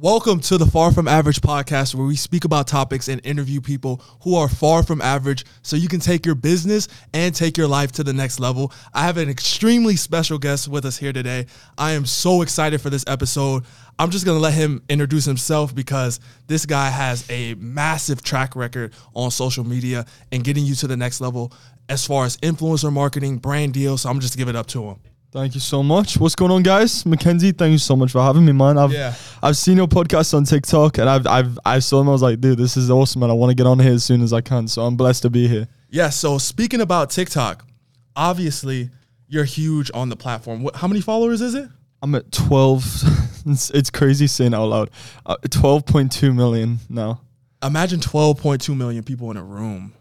Welcome to the Far From Average podcast, where we speak about topics and interview people who are far from average so you can take your business and take your life to the next level. I have an extremely special guest with us here today. I am so excited for this episode. I'm just going to let him introduce himself because this guy has a massive track record on social media and getting you to the next level as far as influencer marketing, brand deals. So I'm just giving it up to him. Thank you so much. What's going on, guys? Mackenzie, thank you so much for having me, man. I've seen your podcast on TikTok, and I saw them. I was like, dude, this is awesome, and I want to get on here as soon as I can. So I'm blessed to be here. Yeah. So speaking about TikTok, obviously you're huge on the platform. How many followers is it? I'm at 12. It's crazy saying out loud. 12.2 million now. Imagine 12.2 million people in a room.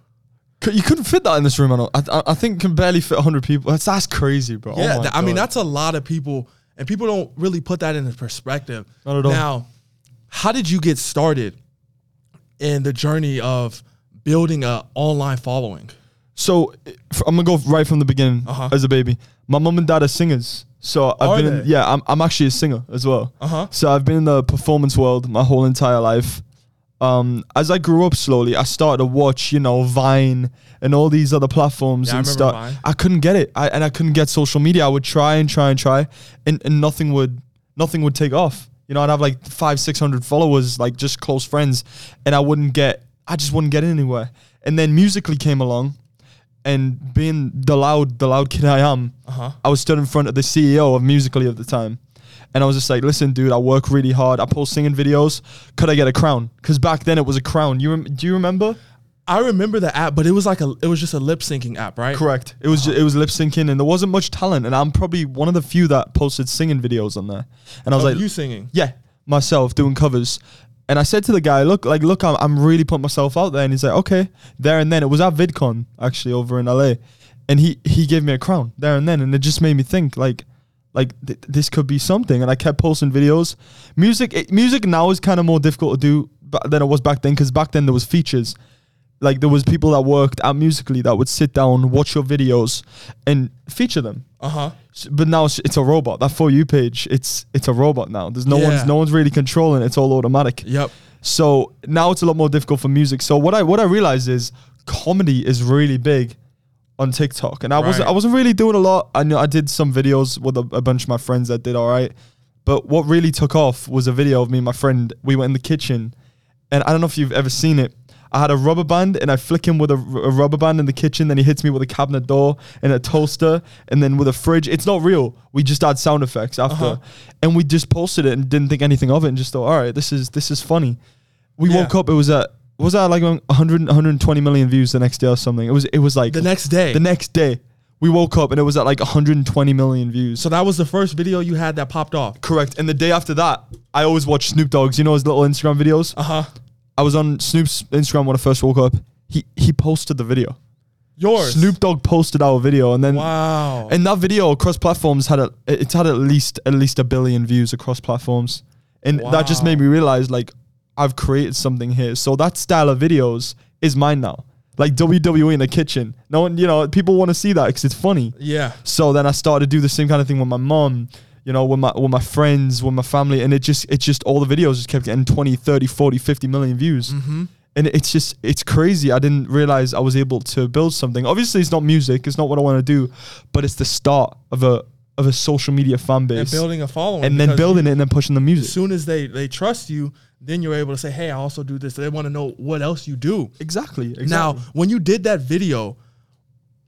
You couldn't fit that in this room at all. I think can barely fit 100 people. That's crazy, bro. Yeah, oh I God. Mean, that's a lot of people, and people don't really put that into perspective. Not at all. Now, how did you get started in the journey of building an online following? So, I'm going to go right from the beginning as a baby. My mom and dad are singers. So, I'm actually a singer as well. So, I've been in the performance world my whole entire life. As I grew up slowly, I started to watch, Vine and all these other platforms and stuff. I couldn't get it. I couldn't get social media. I would try and nothing would take off. I'd have like 500-600 followers, like just close friends. And I just wouldn't get anywhere. And then Musical.ly came along, and being the loud kid I am, I was stood in front of the CEO of Musical.ly at the time. And I was just like, listen, dude, I work really hard. I post singing videos. Could I get a crown? Because back then it was a crown. Do you remember? I remember the app, but it was just a lip syncing app, right? Correct. It was it was lip syncing, and there wasn't much talent. And I'm probably one of the few that posted singing videos on there. And I was like, you singing? Yeah, myself doing covers. And I said to the guy, look, I'm really putting myself out there. And he's like, okay. There and then it was at VidCon actually over in LA, and he gave me a crown there and then, and it just made me think this could be something. And I kept posting videos. Music now is kind of more difficult to do than it was back then, because back then there was features. Like, there was people that worked at Musical.ly that would sit down, watch your videos, and feature them. But now it's a robot. That For You page, it's a robot now. There's no one's really controlling it. It's all automatic. Yep. So now it's a lot more difficult for music. So what I realized is comedy is really big on TikTok, and I wasn't really doing a lot. I know I did some videos with a bunch of my friends that did all right, but what really took off was a video of me and my friend. We went in the kitchen, and I don't know if you've ever seen it. I had a rubber band, and I flick him with a rubber band in the kitchen. Then he hits me with a cabinet door and a toaster, and then with a fridge. It's not real. We just add sound effects after, and we just posted it and didn't think anything of it, and just thought, all right, this is funny. We woke up. It was a was that like 120 million views the next day or something? It was like... The next day. We woke up and it was at like 120 million views. So that was the first video you had that popped off? Correct. And the day after that, I always watch Snoop Dogg's, his little Instagram videos? I was on Snoop's Instagram when I first woke up. He posted the video. Yours? Snoop Dogg posted our video, and then... Wow. And that video across platforms had at least 1 billion views across platforms. And that just made me realize, like, I've created something here. So that style of videos is mine now. Like WWE in the kitchen. No one, people want to see that because it's funny. Yeah. So then I started to do the same kind of thing with my mom, with my friends, with my family. And it's just all the videos just kept getting 20, 30, 40, 50 million views. And it's crazy. I didn't realize I was able to build something. Obviously it's not music. It's not what I want to do, but it's the start of a social media fan base. And building a following. And then building it and then pushing the music. As soon as they trust you, then you're able to say, hey, I also do this. They want to know what else you do. Exactly. Now, when you did that video,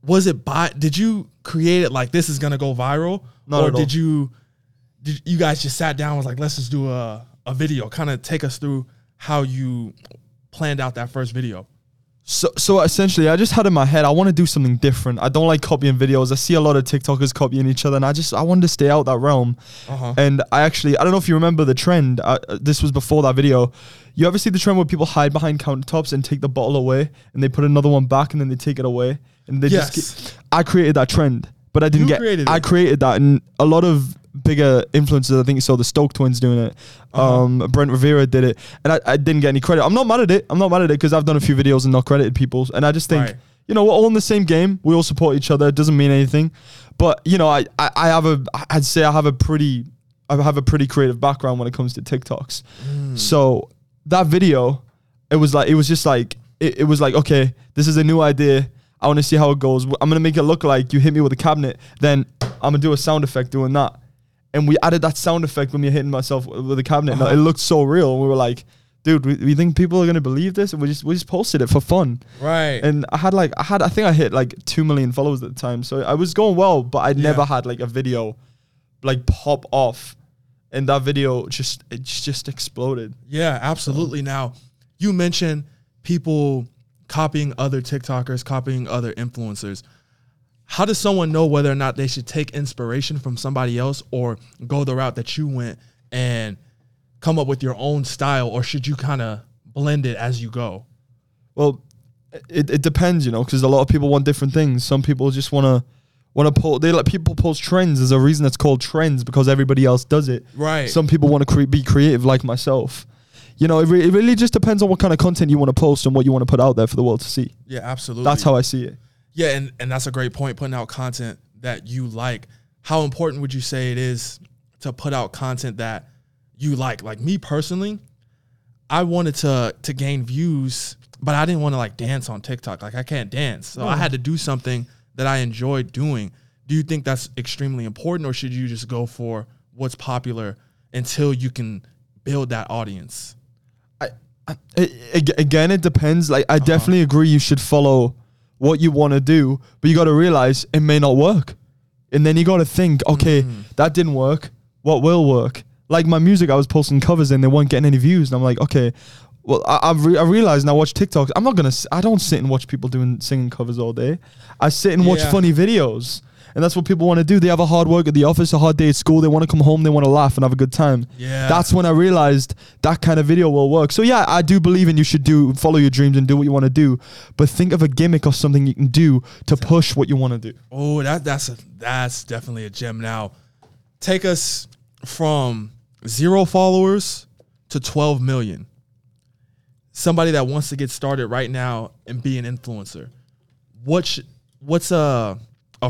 did you create it like this is going to go viral? Not at all. Or did you guys just sat down and was like, let's just do a video? Kind of take us through how you planned out that first video. So essentially, I just had in my head, I want to do something different. I don't like copying videos. I see a lot of TikTokers copying each other, and I wanted to stay out that realm. And I don't know if you remember the trend. This was before that video. You ever see the trend where people hide behind countertops and take the bottle away, and they put another one back, and then they take it away? And they I created that trend, but I didn't I created that, and a lot of bigger influencers, I think you saw the Stoke twins doing it. Brent Rivera did it, and I didn't get any credit. I'm not mad at it because I've done a few videos and not credited people, and I just think we're all in the same game. We all support each other. It doesn't mean anything, but I'd say I have a pretty I have a pretty creative background when it comes to TikToks. So that video, it was like, okay, this is a new idea. I want to see how it goes. I'm going to make it look like you hit me with a cabinet. Then I'm going to do a sound effect doing that. And we added that sound effect when you're hitting myself with a cabinet. Uh-huh. It looked so real. And we were like, dude, we think people are going to believe this? And we just posted it for fun. Right. And I think I hit like 2 million followers at the time. So I was going well, but I never had like a video like pop off. And that video just exploded. Yeah, absolutely. Now, you mentioned people copying other TikTokers, copying other influencers. How does someone know whether or not they should take inspiration from somebody else or go the route that you went and come up with your own style, or should you kind of blend it as you go? Well, it depends, because a lot of people want different things. Some people just want to post. They let people post trends. There's a reason that's called trends, because everybody else does it. Right. Some people want to be creative like myself. It really just depends on what kind of content you want to post and what you want to put out there for the world to see. Yeah, absolutely. That's how I see it. Yeah, and that's a great point, putting out content that you like. How important would you say it is to put out content that you like? Like me personally, I wanted to gain views, but I didn't want to like dance on TikTok. Like I can't dance. So I had to do something that I enjoyed doing. Do you think that's extremely important, or should you just go for what's popular until you can build that audience? Again, it depends. Like I definitely agree you should follow what you want to do, but you got to realize it may not work. And then you got to think, okay, that didn't work. What will work? Like my music, I was posting covers and they weren't getting any views. And I'm like, okay, well, I realized, and I watch TikToks. I'm not going to, I don't sit and watch people singing covers all day. I sit and watch funny videos. And that's what people want to do. They have a hard work at the office, a hard day at school. They want to come home. They want to laugh and have a good time. Yeah. That's when I realized that kind of video will work. So yeah, I do believe in you should follow your dreams and do what you want to do. But think of a gimmick or something you can do to push what you want to do. Oh, that's definitely a gem. Now, take us from 0 followers to 12 million. Somebody that wants to get started right now and be an influencer. What's a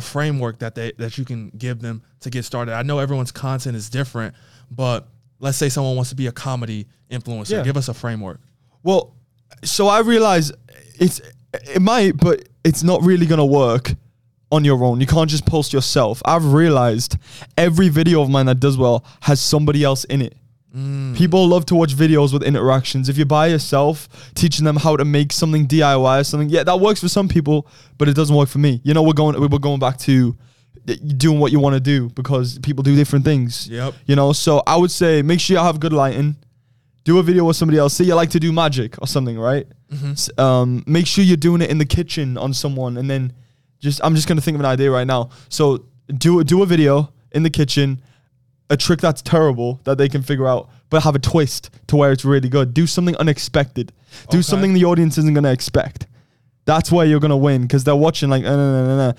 framework that you can give them to get started? I know everyone's content is different, but let's say someone wants to be a comedy influencer. Yeah. Give us a framework. Well, so I realize it might, but it's not really going to work on your own. You can't just post yourself. I've realized every video of mine that does well has somebody else in it. People love to watch videos with interactions. If you're by yourself, teaching them how to make something DIY or something, yeah, that works for some people, but it doesn't work for me. We're going back to doing what you want to do, because people do different things. Yep. So I would say make sure you have good lighting. Do a video with somebody else. Say you like to do magic or something, right? Mm-hmm. Make sure you're doing it in the kitchen on someone, and then I'm just gonna think of an idea right now. So do a video in the kitchen. A trick that's terrible that they can figure out, but have a twist to where it's really good. Do something unexpected. Do something the audience isn't going to expect. That's where you're going to win, because they're watching like, and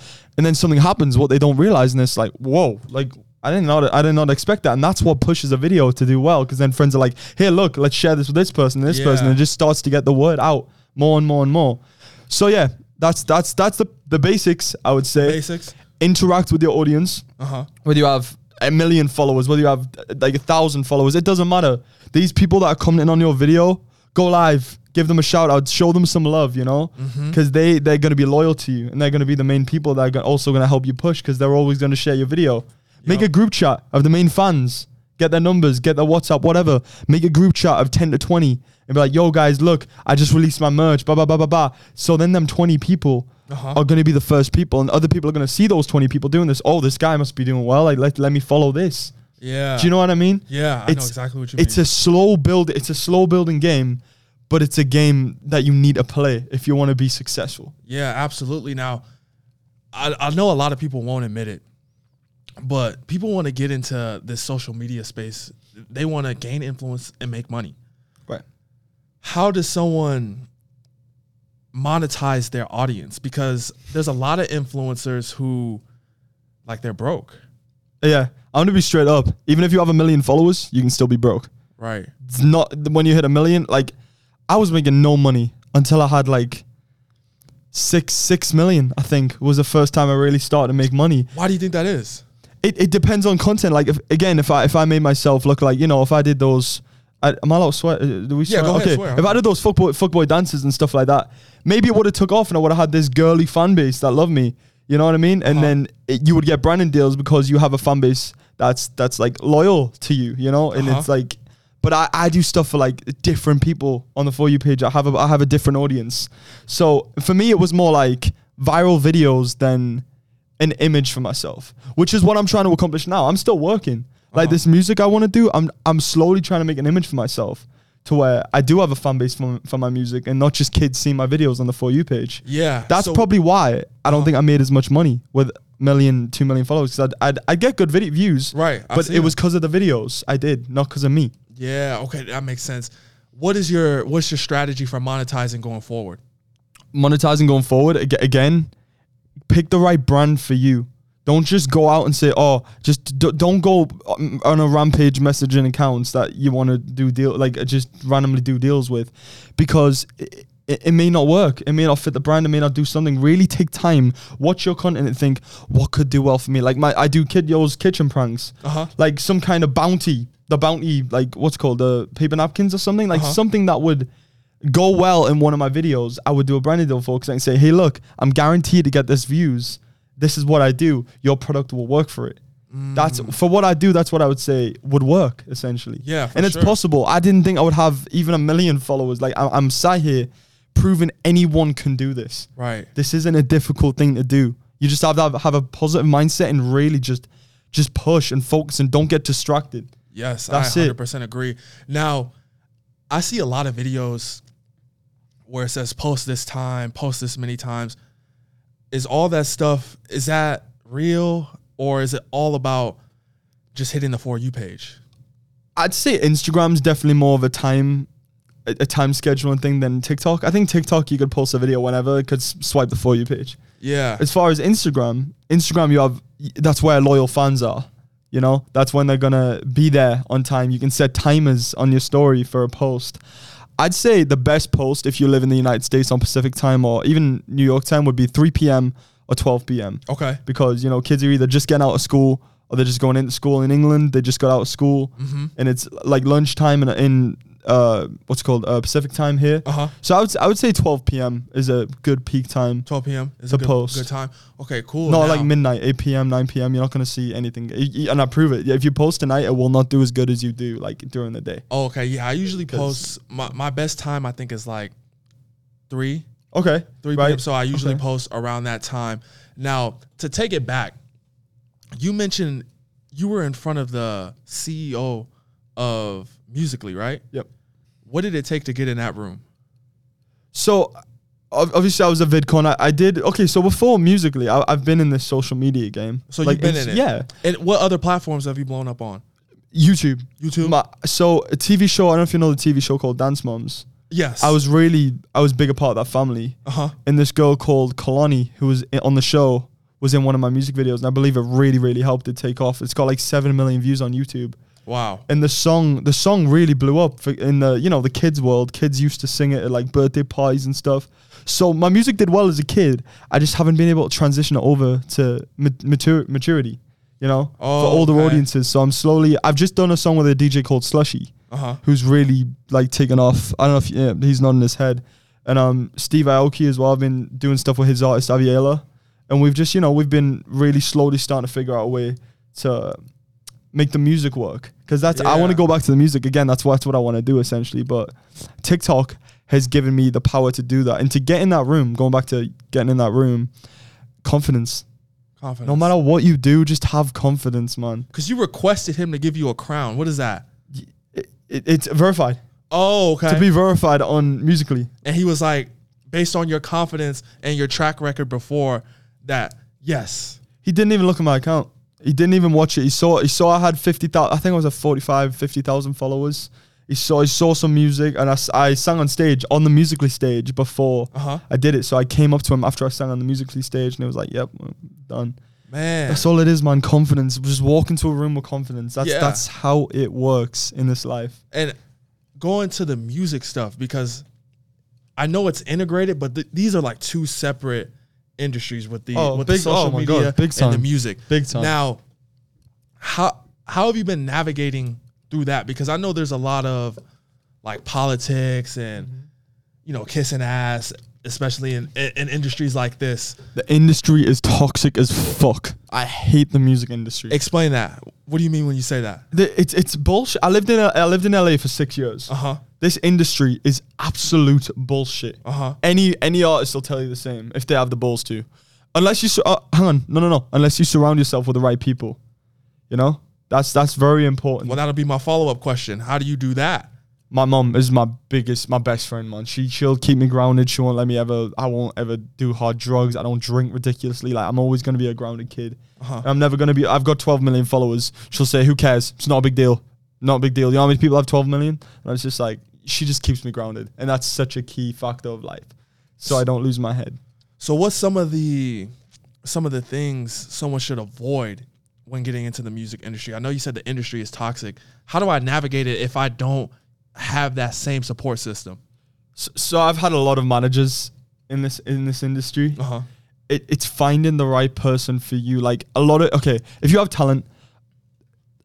then something happens, what they don't realize, and it's like, whoa, like I did not expect that. And that's what pushes a video to do well, because then friends are like, hey, look, let's share this with this person. And it just starts to get the word out more and more and more. So yeah, that's the basics, I would say. Basics. Interact with your audience. Whether you have a million followers, whether you have like 1,000 followers, it doesn't matter. These people that are commenting on your video, go live, give them a shout out, show them some love, because they're going to be loyal to you, and they're going to be the main people that are also going to help you push, because they're always going to share your video. Make a group chat of the main fans, get their numbers, get their WhatsApp, whatever. Make a group chat of 10 to 20 and be like, yo guys, look, I just released my merch, blah, blah, blah, blah, blah. So then them 20 people are going to be the first people, and other people are going to see those 20 people doing this. Oh, this guy must be doing well. Like, let me follow this. Yeah. Do you know what I mean? Yeah, I know exactly what you mean. It's a slow building game, but it's a game that you need to play if you want to be successful. Yeah, absolutely. Now, I know a lot of people won't admit it, but people want to get into this social media space. They want to gain influence and make money. Right. How does someone monetize their audience? Because there's a lot of influencers who, like, they're broke. Yeah, I'm gonna be straight up. Even if you have a million followers, you can still be broke. Right. It's not when you hit a million. Like, I was making no money until I had like six million. I think was the first time I really started to make money. Why do you think that is? It depends on content. Like, if I made myself look like, you know, if I did those, am I allowed to swear? Do we swear? Yeah, go ahead, okay. Swear. If I did those fuckboy dances and stuff like that, maybe it would have took off and I would have had this girly fan base that loved me. You know what I mean? And then you would get branding deals because you have a fan base that's like loyal to you, you know? And it's like, but I do stuff for like different people on the For You page. I have a different audience. So for me, it was more like viral videos than an image for myself, which is what I'm trying to accomplish now. I'm still working. Like this music I want to do, I'm slowly trying to make an image for myself to where I do have a fan base for my music and not just kids seeing my videos on the For You page. Yeah. That's probably why I don't think I made as much money with 2 million followers. Because I get good video views. Right. But it was because of the videos I did, not because of me. Yeah. Okay. That makes sense. What's your strategy for monetizing going forward? Monetizing going forward, again, pick the right brand for you. Don't just go out and say, don't go on a rampage messaging accounts that you want to do just randomly do deals with, because it may not work. It may not fit the brand. It may not do something. Really take time, watch your content and think, what could do well for me? Like I do Kid Yo's kitchen pranks, like some kind of bounty, like what's called the paper napkins or something, like something that would go well in one of my videos. I would do a branded deal for, because I can say, hey, look, I'm guaranteed to get this views. This is what I do. Your product will work for it. That's for what I do. That's what I would say would work, essentially. Yeah, and it's possible. I didn't think I would have even 1 million followers. Like I'm sat here proving anyone can do this. Right. This isn't a difficult thing to do. You just have to have a positive mindset and really just push and focus and don't get distracted. Yes, that's it. 100% agree. Now, I see a lot of videos where it says post this time, post this many times. Is all that stuff, is that real, or is it all about just hitting the For You page? I'd say Instagram's definitely more of a time scheduling thing than TikTok. I think TikTok, you could post a video whenever, it could swipe the For You page. Yeah. As far as Instagram, that's where loyal fans are. You know, that's when they're going to be there on time. You can set timers on your story for a post. I'd say the best post, if you live in the United States on Pacific time or even New York time, would be 3 p.m. or 12 p.m. Okay. Because, you know, kids are either just getting out of school or they're just going into school. In England, they just got out of school. And it's like lunchtime in Pacific time here. So I would say 12 p.m. is a good peak time. 12 p.m. is a good time. Okay, cool. Not like midnight, 8 p.m., 9 p.m. You're not going to see anything. And I prove it. If you post tonight, it will not do as good as you do like during the day. Oh, okay, yeah. I usually post, my best time I think is like 3. Okay. 3 p.m. Right. So I usually post around that time. Now, to take it back, you mentioned you were in front of the CEO of Musical.ly, right? Yep. What did it take to get in that room? So, obviously, I was at VidCon. So before Musical.ly, I've been in this social media game. So like, you've been in it? Yeah. And what other platforms have you blown up on? YouTube. So, a TV show, I don't know if you know the TV show called Dance Moms. Yes. I was big a part of that family. And this girl called Kalani, who was on the show, was in one of my music videos. And I believe it really, really helped it take off. It's got like 7 million views on YouTube. Wow. And the song really blew up in the kids world. Kids used to sing it at like birthday parties and stuff. So my music did well as a kid. I just haven't been able to transition it over to maturity, you know, for older audiences. So I've just done a song with a DJ called Slushy, who's really like taken off. I don't know if he's nodding his head. And Steve Aoki as well. I've been doing stuff with his artist Aviella. And we've just, you know, we've been really slowly starting to figure out a way to make the music work, because I want to go back to the music again. That's what I want to do essentially. But TikTok has given me the power to do that and to get in that room. Going back to getting in that room, confidence. No matter what you do, just have confidence, man. Because you requested him to give you a crown. What is that? It's verified. Oh, okay. To be verified on Musical.ly. And he was like, based on your confidence and your track record before that. Yes. He didn't even look at my account. He didn't even watch it. He saw I had 50,000. I think I was at 50,000 followers. He saw some music, and I sang on stage, on the Musical.ly stage before I did it. So I came up to him after I sang on the Musical.ly stage, and it was like, "Yep, done." Man, that's all it is, man. Confidence. Just walk into a room with confidence. That's how it works in this life. And going to the music stuff, because I know it's integrated, but these are like two separate industries with the social media and the music. Big time. Now, how have you been navigating through that? Because I know there's a lot of like politics and, you know, kissing ass, especially in industries like this. The industry is toxic as fuck. I hate the music industry. Explain that. What do you mean when you say that? It's bullshit. I lived in LA for 6 years. This industry is absolute bullshit. Any artist will tell you the same if they have the balls to. Unless you Unless you surround yourself with the right people. You know? That's very important. Well, that'll be my follow-up question. How do you do that? My mom is my best friend, man. She'll keep me grounded. She won't let me I won't ever do hard drugs. I don't drink ridiculously. Like, I'm always going to be a grounded kid. I'm never going to be, I've got 12 million followers. She'll say, who cares? It's not a big deal. Not a big deal. You know how many people have 12 million? And I was just like, she just keeps me grounded. And that's such a key factor of life. So I don't lose my head. So what's some of the things someone should avoid when getting into the music industry? I know you said the industry is toxic. How do I navigate it if I don't have that same support system? So I've had a lot of managers in this industry. It's finding the right person for you. Like if you have talent,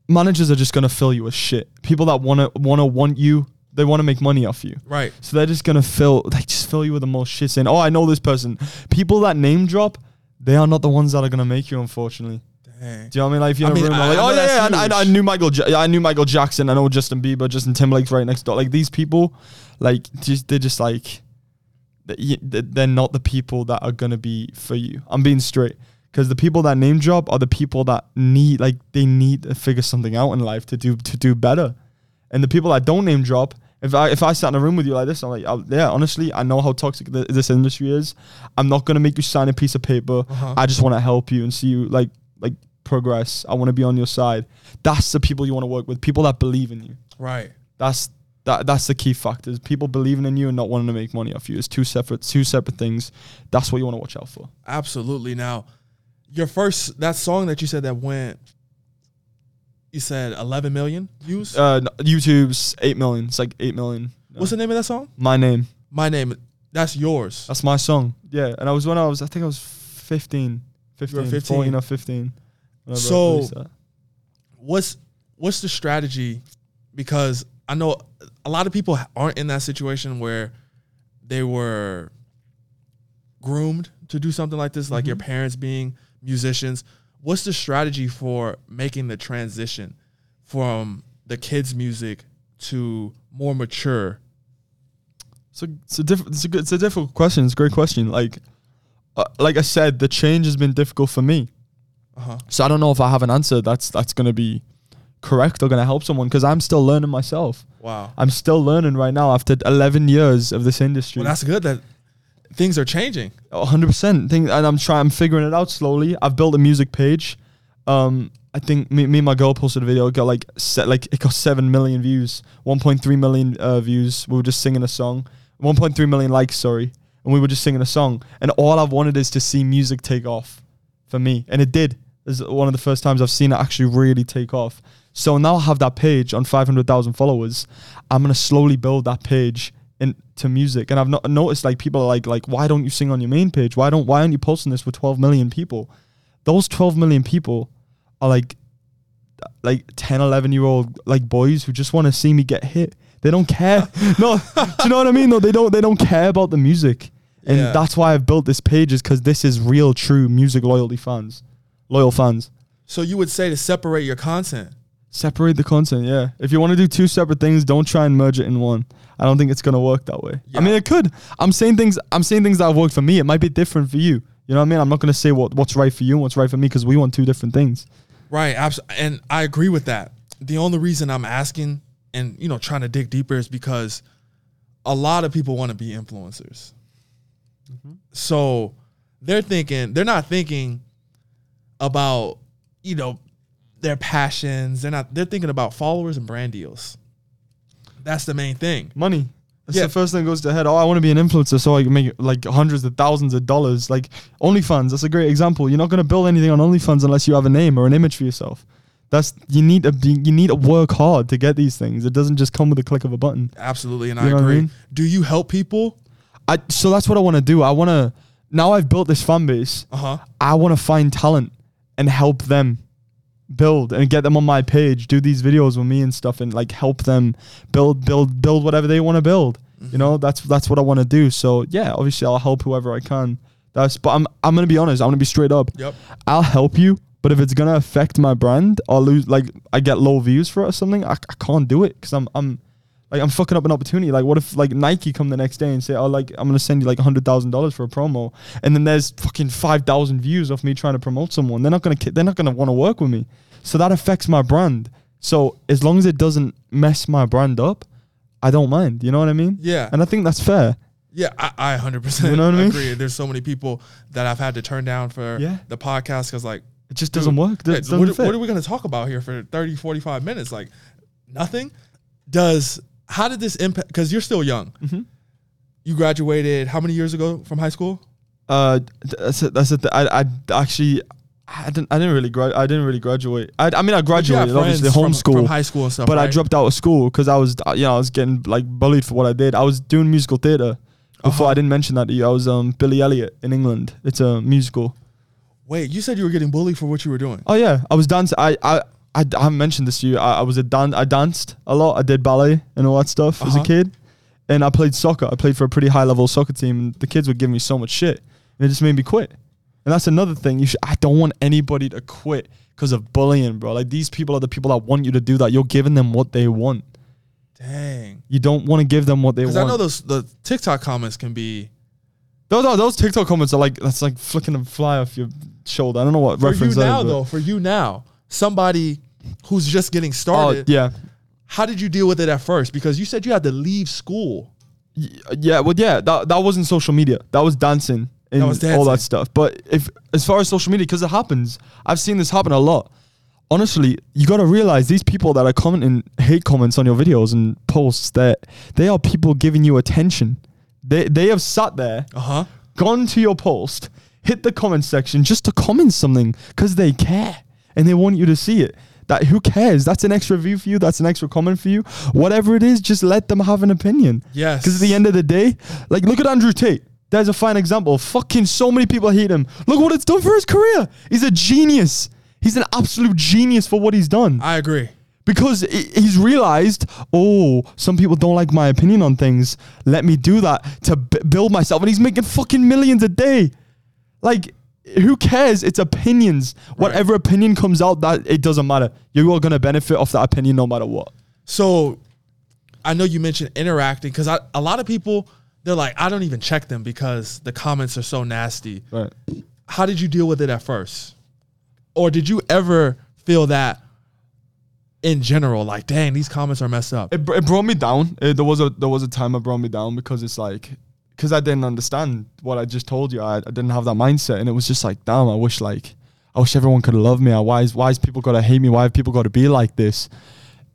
managers are just gonna fill you with shit. People that want you, they want to make money off you, right? So they're just gonna fill you with the most shit, saying, "Oh, I know this person." People that name drop, they are not the ones that are gonna make you, unfortunately. Dang. Do you know what I mean? Like, if you're in a room, like, I knew Michael Jackson. I know Justin Bieber. Justin Timberlake's right next door. Like, these people, like, they're just like, they're not the people that are gonna be for you. I'm being straight, because the people that name drop are the people that need to figure something out in life to do better. And the people that don't name drop, if I sat in a room with you like this, I'm like, yeah, honestly, I know how toxic this industry is. I'm not gonna make you sign a piece of paper. I just want to help you and see you like. Progress. I want to be on your side. That's the people you want to work with. People that believe in you. Right. That's the key factors. People believing in you and not wanting to make money off you. It's two separate things. That's what you want to watch out for. Absolutely. Now, that song that you said that went, you said 11 million views? YouTube's 8 million. It's like 8 million. No. What's the name of that song? My name. That's yours. That's my song. Yeah. And I think I was 15. 14 or 15. So what's the strategy? Because I know a lot of people aren't in that situation where they were groomed to do something like this, like your parents being musicians. What's the strategy for making the transition from the kids' music to more mature? It's a difficult question. It's a great question. Like I said, the change has been difficult for me. So I don't know if I have an answer that's going to be correct or going to help someone, because I'm still learning myself. Wow. I'm still learning right now after 11 years of this industry. Well, that's good that things are changing. 100%. And I'm figuring it out slowly. I've built a music page. I think me and my girl posted a video. It got it got 7 million views, 1.3 million views. We were just singing a song. 1.3 million likes, sorry. And we were just singing a song. And all I've wanted is to see music take off for me. And it did. This is one of the first times I've seen it actually really take off. So now I have that page on 500,000 followers. I'm going to slowly build that page into music. And I've noticed like people are like, why don't you sing on your main page? Why aren't you posting this with 12 million people? Those 12 million people are like 10, 11-year-old like boys who just want to see me get hit. They don't care. No, do you know what I mean? No, they don't care about the music. And that's why I've built this page, is because this is real, true music loyal fans. So you would say to separate your content. Separate the content, yeah. If you want to do two separate things, don't try and merge it in one. I don't think it's going to work that way. Yeah. I mean, it could. I'm saying things that have worked for me. It might be different for you. You know what I mean? I'm not going to say what's right for you and what's right for me, because we want two different things. Right, and I agree with that. The only reason I'm asking and, you know, trying to dig deeper is because a lot of people want to be influencers. So they're not thinking about, you know, their passions. They're thinking about followers and brand deals. That's the main thing. Money. That's the first thing that goes to head. Oh, I want to be an influencer so I can make like hundreds of thousands of dollars. Like OnlyFans, that's a great example. You're not going to build anything on OnlyFans unless you have a name or an image for yourself. You need to work hard to get these things. It doesn't just come with a click of a button. Absolutely, and you know I agree. I mean? Do you help people? So that's what I want to do. Now I've built this fan base. I want to find talent and help them build and get them on my page, do these videos with me and stuff, and like help them build whatever they want to build. Mm-hmm. You know, that's what I want to do. So yeah, obviously I'll help whoever I can. But I'm going to be honest. I'm going to be straight up. Yep. I'll help you, but if it's going to affect my brand or lose, like I get low views for it or something, I can't do it because I'm fucking up an opportunity. Like, what if like Nike come the next day and say, oh, like I'm going to send you like $100,000 for a promo, and then there's fucking 5,000 views of me trying to promote someone. They're not going to want to work with me. So that affects my brand. So as long as it doesn't mess my brand up, I don't mind. You know what I mean? Yeah. And I think that's fair. Yeah, I 100%, you know what I mean? Agree. There's so many people that I've had to turn down for the podcast because, like, it just doesn't work. What are we going to talk about here for 30, 45 minutes? Like, nothing? How did this impact? Because you're still young. Mm-hmm. You graduated how many years ago from high school? I didn't really graduate. I mean, I graduated obviously homeschool from high school and stuff, but right? I dropped out of school because I was getting like bullied for what I did. I was doing musical theater. Before, I didn't mention that to you, I was Billy Elliot in England. It's a musical. Wait, you said you were getting bullied for what you were doing? Oh yeah, I was dancing. I haven't mentioned this to you. I danced a lot. I did ballet and all that stuff as a kid, and I played soccer. I played for a pretty high level soccer team, and the kids would give me so much shit, and it just made me quit. And that's another thing. I don't want anybody to quit because of bullying, bro. Like, these people are the people that want you to do that. You're giving them what they want. Dang. You don't want to give them what they want. Because I know the TikTok comments can be... Those TikTok comments are like, that's like flicking a fly off your shoulder. I don't know what reference that is. For you now, somebody who's just getting started, how did you deal with it at first? Because you said you had to leave school. That wasn't social media. That was dancing and all that stuff. But as far as social media, because it happens, I've seen this happen a lot. Honestly, you got to realize these people that are commenting hate comments on your videos and posts, that they are people giving you attention. They have sat there, gone to your post, hit the comment section just to comment something because they care and they want you to see it. That, who cares? That's an extra view for you. That's an extra comment for you. Whatever it is, just let them have an opinion. Yes. Because at the end of the day, like, look at Andrew Tate. There's a fine example. Fucking so many people hate him. Look what it's done for his career. He's a genius. He's an absolute genius for what he's done. I agree. Because he's realized, oh, some people don't like my opinion on things. Let me do that to build myself. And he's making fucking millions a day. Like, who cares? It's opinions. Right. Whatever opinion comes out, that it doesn't matter. You are going to benefit off that opinion no matter what. So, I know you mentioned interacting because a lot of people... They're like, I don't even check them because the comments are so nasty. Right. How did you deal with it at first? Or did you ever feel that in general? Like, dang, these comments are messed up. It brought me down. There was a time it brought me down because it's like, because I didn't understand what I just told you. I didn't have that mindset. And it was just like, damn, I wish everyone could love me. Why is people got to hate me? Why have people got to be like this?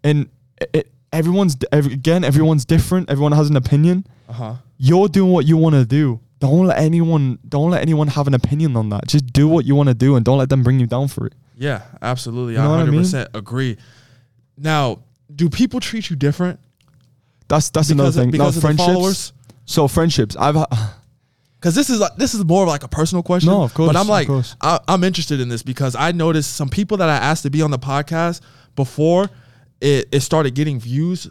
And everyone's different. Everyone has an opinion. You're doing what you want to do. Don't let anyone have an opinion on that. Just do what you want to do and don't let them bring you down for it. Yeah, absolutely. You know I 100% agree. Now, do people treat you different? That's another thing. Because now, of friendships. So friendships, because this is more of like a personal question. No, of course. But I'm like, I'm interested in this because I noticed some people that I asked to be on the podcast before it started getting views.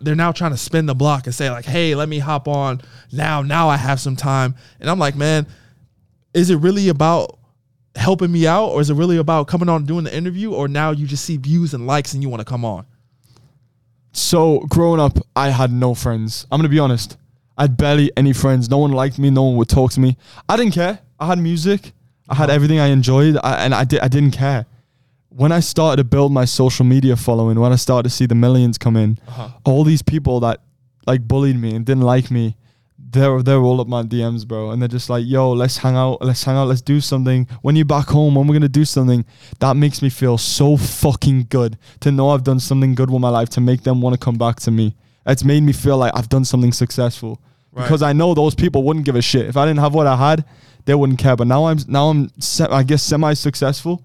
They're now trying to spin the block and say like, hey, let me hop on now I have some time. And I'm like, man, is it really about helping me out, or is it really about coming on and doing the interview, or now you just see views and likes and you want to come on? So growing up, I had no friends. I'm going to be honest. I had barely any friends. No one liked me. No one would talk to me. I didn't care. I had music. I had everything I enjoyed, and I didn't care. When I started to build my social media following, when I started to see the millions come in, all these people that like bullied me and didn't like me, they're all up my DMs, bro. And they're just like, yo, let's hang out, let's do something. When you're back home, when we're going to do something. That makes me feel so fucking good to know I've done something good with my life to make them want to come back to me. It's made me feel like I've done something successful. Right. Because I know those people wouldn't give a shit. If I didn't have what I had, they wouldn't care. But now I'm semi-successful.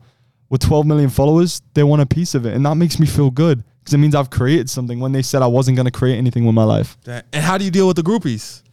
With 12 million followers, they want a piece of it. And that makes me feel good because it means I've created something when they said I wasn't going to create anything with my life. And how do you deal with the groupies?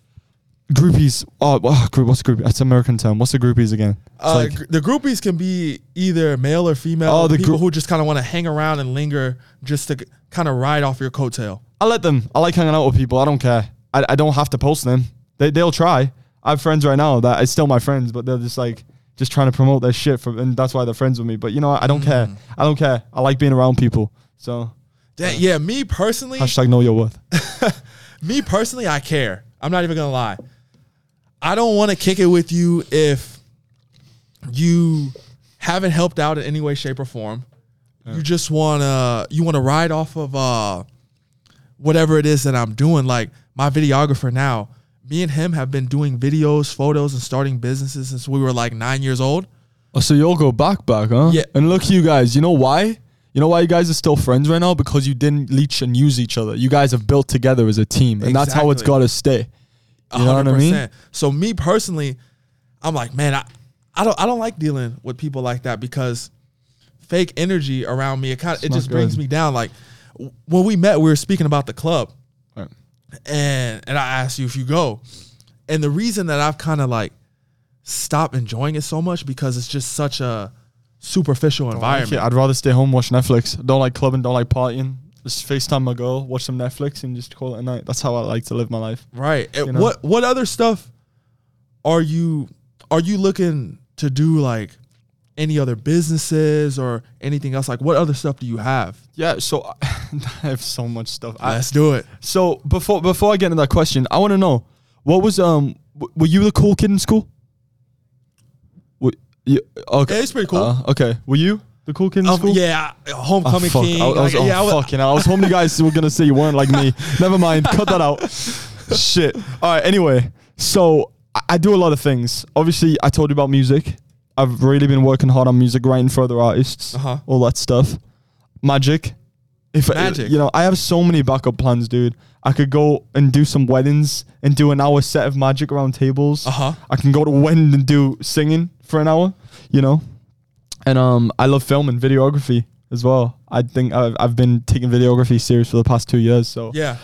Groupies. Oh, what's a groupie? That's an American term. What's a groupies again? The groupies can be either male or female. Oh, the people who just kind of want to hang around and linger just to kind of ride off your coattail. I let them. I like hanging out with people. I don't care. I don't have to post them. They'll try. I have friends right now that are still my friends, but they're just like just trying to promote their shit, and that's why they're friends with me. But you know, I don't care. I don't care. I like being around people. So yeah, me personally. Hashtag know your worth. Me personally, I care. I'm not even gonna lie. I don't want to kick it with you if you haven't helped out in any way, shape, or form. Yeah. You just wanna ride off of whatever it is that I'm doing. Like my videographer now, me and him have been doing videos, photos, and starting businesses since we were like 9 years old. Oh, so you'll go back, huh? Yeah. And look, you guys. You know why? You know why you guys are still friends right now? Because you didn't leech and use each other. You guys have built together as a team, and that's how it's got to stay. You 100%. Know what I mean? So me personally, I'm like, man, I don't like dealing with people like that because fake energy around me, it just brings me down. Like when we met, we were speaking about the club, right. and I asked you if you go, and the reason that I've kind of like stopped enjoying it so much because it's just such a superficial environment. Like I'd rather stay home, watch Netflix. Don't like clubbing, don't like partying. Just FaceTime my girl, watch some Netflix, and just call it a night. That's how I like to live my life. Right. You know? What other stuff are you looking to do? Like any other businesses or anything else? Like what other stuff do you have? Yeah. So I have so much stuff. Let's do it. So before I get into that question, I want to know what was were you the cool kid in school? Okay. It's pretty cool. Okay. Were you the cool kid in school? Yeah, homecoming king. I was hoping you guys were going to say you weren't like me. Never mind. Cut that out. Shit. All right. Anyway, so I do a lot of things. Obviously, I told you about music. I've really been working hard on music, writing for other artists, all that stuff. Magic. You know, I have so many backup plans, dude. I could go and do some weddings and do an hour set of magic around tables. I can go to a wedding and do singing for an hour, you know. And I love film and videography as well. I think I've been taking videography serious for the past 2 years. So yeah,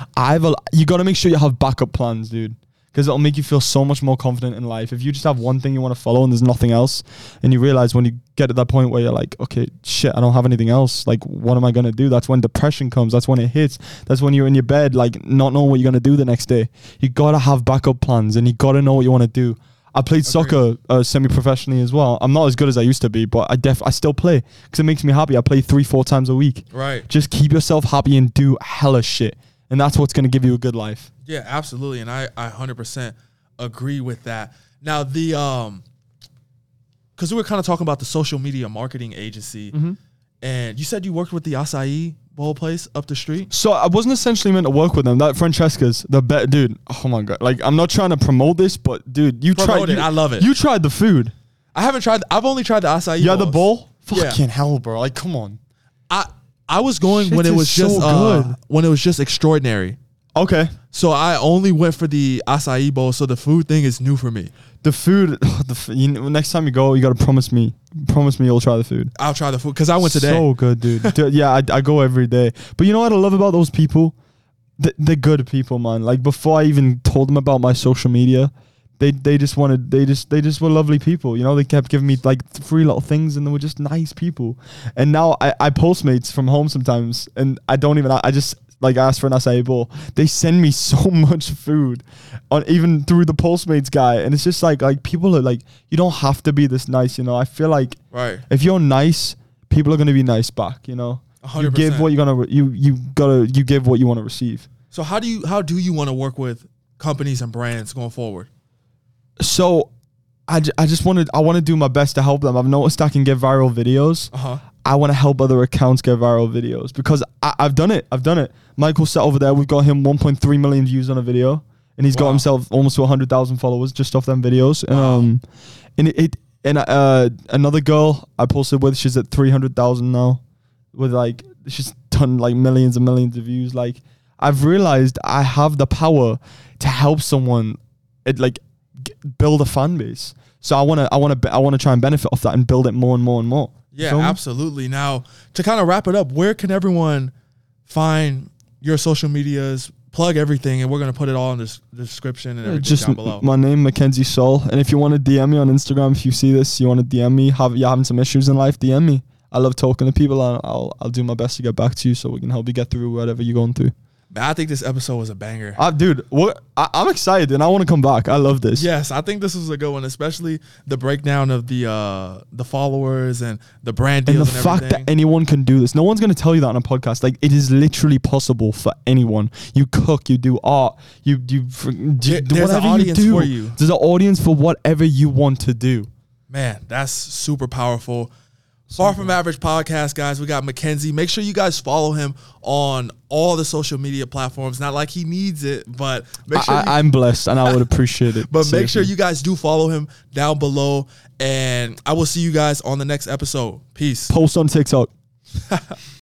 you got to make sure you have backup plans, dude, because it'll make you feel so much more confident in life. If you just have one thing you want to follow and there's nothing else, and you realize when you get to that point where you're like, okay, shit, I don't have anything else. Like, what am I going to do? That's when depression comes. That's when it hits. That's when you're in your bed, like not knowing what you're going to do the next day. You got to have backup plans and you got to know what you want to do. I played soccer semi-professionally as well. I'm not as good as I used to be, but I still play because it makes me happy. I play 3-4 times a week. Right. Just keep yourself happy and do hella shit. And that's what's going to give you a good life. Yeah, absolutely. And I 100% agree with that. Now, because we were kind of talking about the social media marketing agency. Mm-hmm. And you said you worked with the acai bowl place up the street? So I wasn't essentially meant to work with them. That Francesca's, dude, oh my God. Like, I'm not trying to promote this, but dude, I love it. You tried the food. I haven't tried. I've only tried the acai bowl. Yeah, the bowl? Fucking hell, bro. Like, come on. I was going when it was just extraordinary. Okay. So I only went for the acai bowl, so the food thing is new for me. The food, you know, next time you go, you got to promise me. Promise me you'll try the food. I'll try the food because I went today. So good, dude. Yeah, I go every day. But you know what I love about those people? They're good people, man. Like before I even told them about my social media, they just were lovely people. You know, they kept giving me like free little things and they were just nice people. And now I Postmates from home sometimes and I just... Like I asked for an acai bowl. They send me so much food on even through the Postmates guy. And it's just like people are like, you don't have to be this nice, you know. I feel like if you're nice, people are gonna be nice back, you know. 100%. You give what you're gonna you give what you wanna receive. So how do you wanna work with companies and brands going forward? So I wanna do my best to help them. I've noticed I can get viral videos. I want to help other accounts get viral videos because I've done it. Michael sat over there. We've got him 1.3 million views on a video and he's got himself almost to 100,000 followers just off them videos. And, another girl I posted with, she's at 300,000 now with like, she's done like millions and millions of views. Like I've realized I have the power to help someone build a fan base. So I want to try and benefit off that and build it more and more and more. Yeah, absolutely. Now, to kind of wrap it up, where can everyone find your social medias, plug everything, and we're going to put it all in the description and everything just down below. My name, Mackenzie Sol. And if you want to DM me on Instagram, if you see this, you want to DM me, you're having some issues in life, DM me. I love talking to people, and I'll do my best to get back to you so we can help you get through whatever you're going through. I think this episode was a banger. I'm excited, and I want to come back. I love this. Yes, I think this was a good one, especially the breakdown of the followers and the brand deals and everything. And the fact that anyone can do this. No one's going to tell you that on a podcast. Like, it is literally possible for anyone. You cook, you do art, you do whatever you do. There's an audience for you. There's an audience for whatever you want to do. Man, that's super powerful. Far From Average podcast, guys. We got Mackenzie. Make sure you guys follow him on all the social media platforms. Not like he needs it, but make sure I'm blessed, and I would appreciate it. But seriously, make sure you guys do follow him down below, and I will see you guys on the next episode. Peace. Post on TikTok.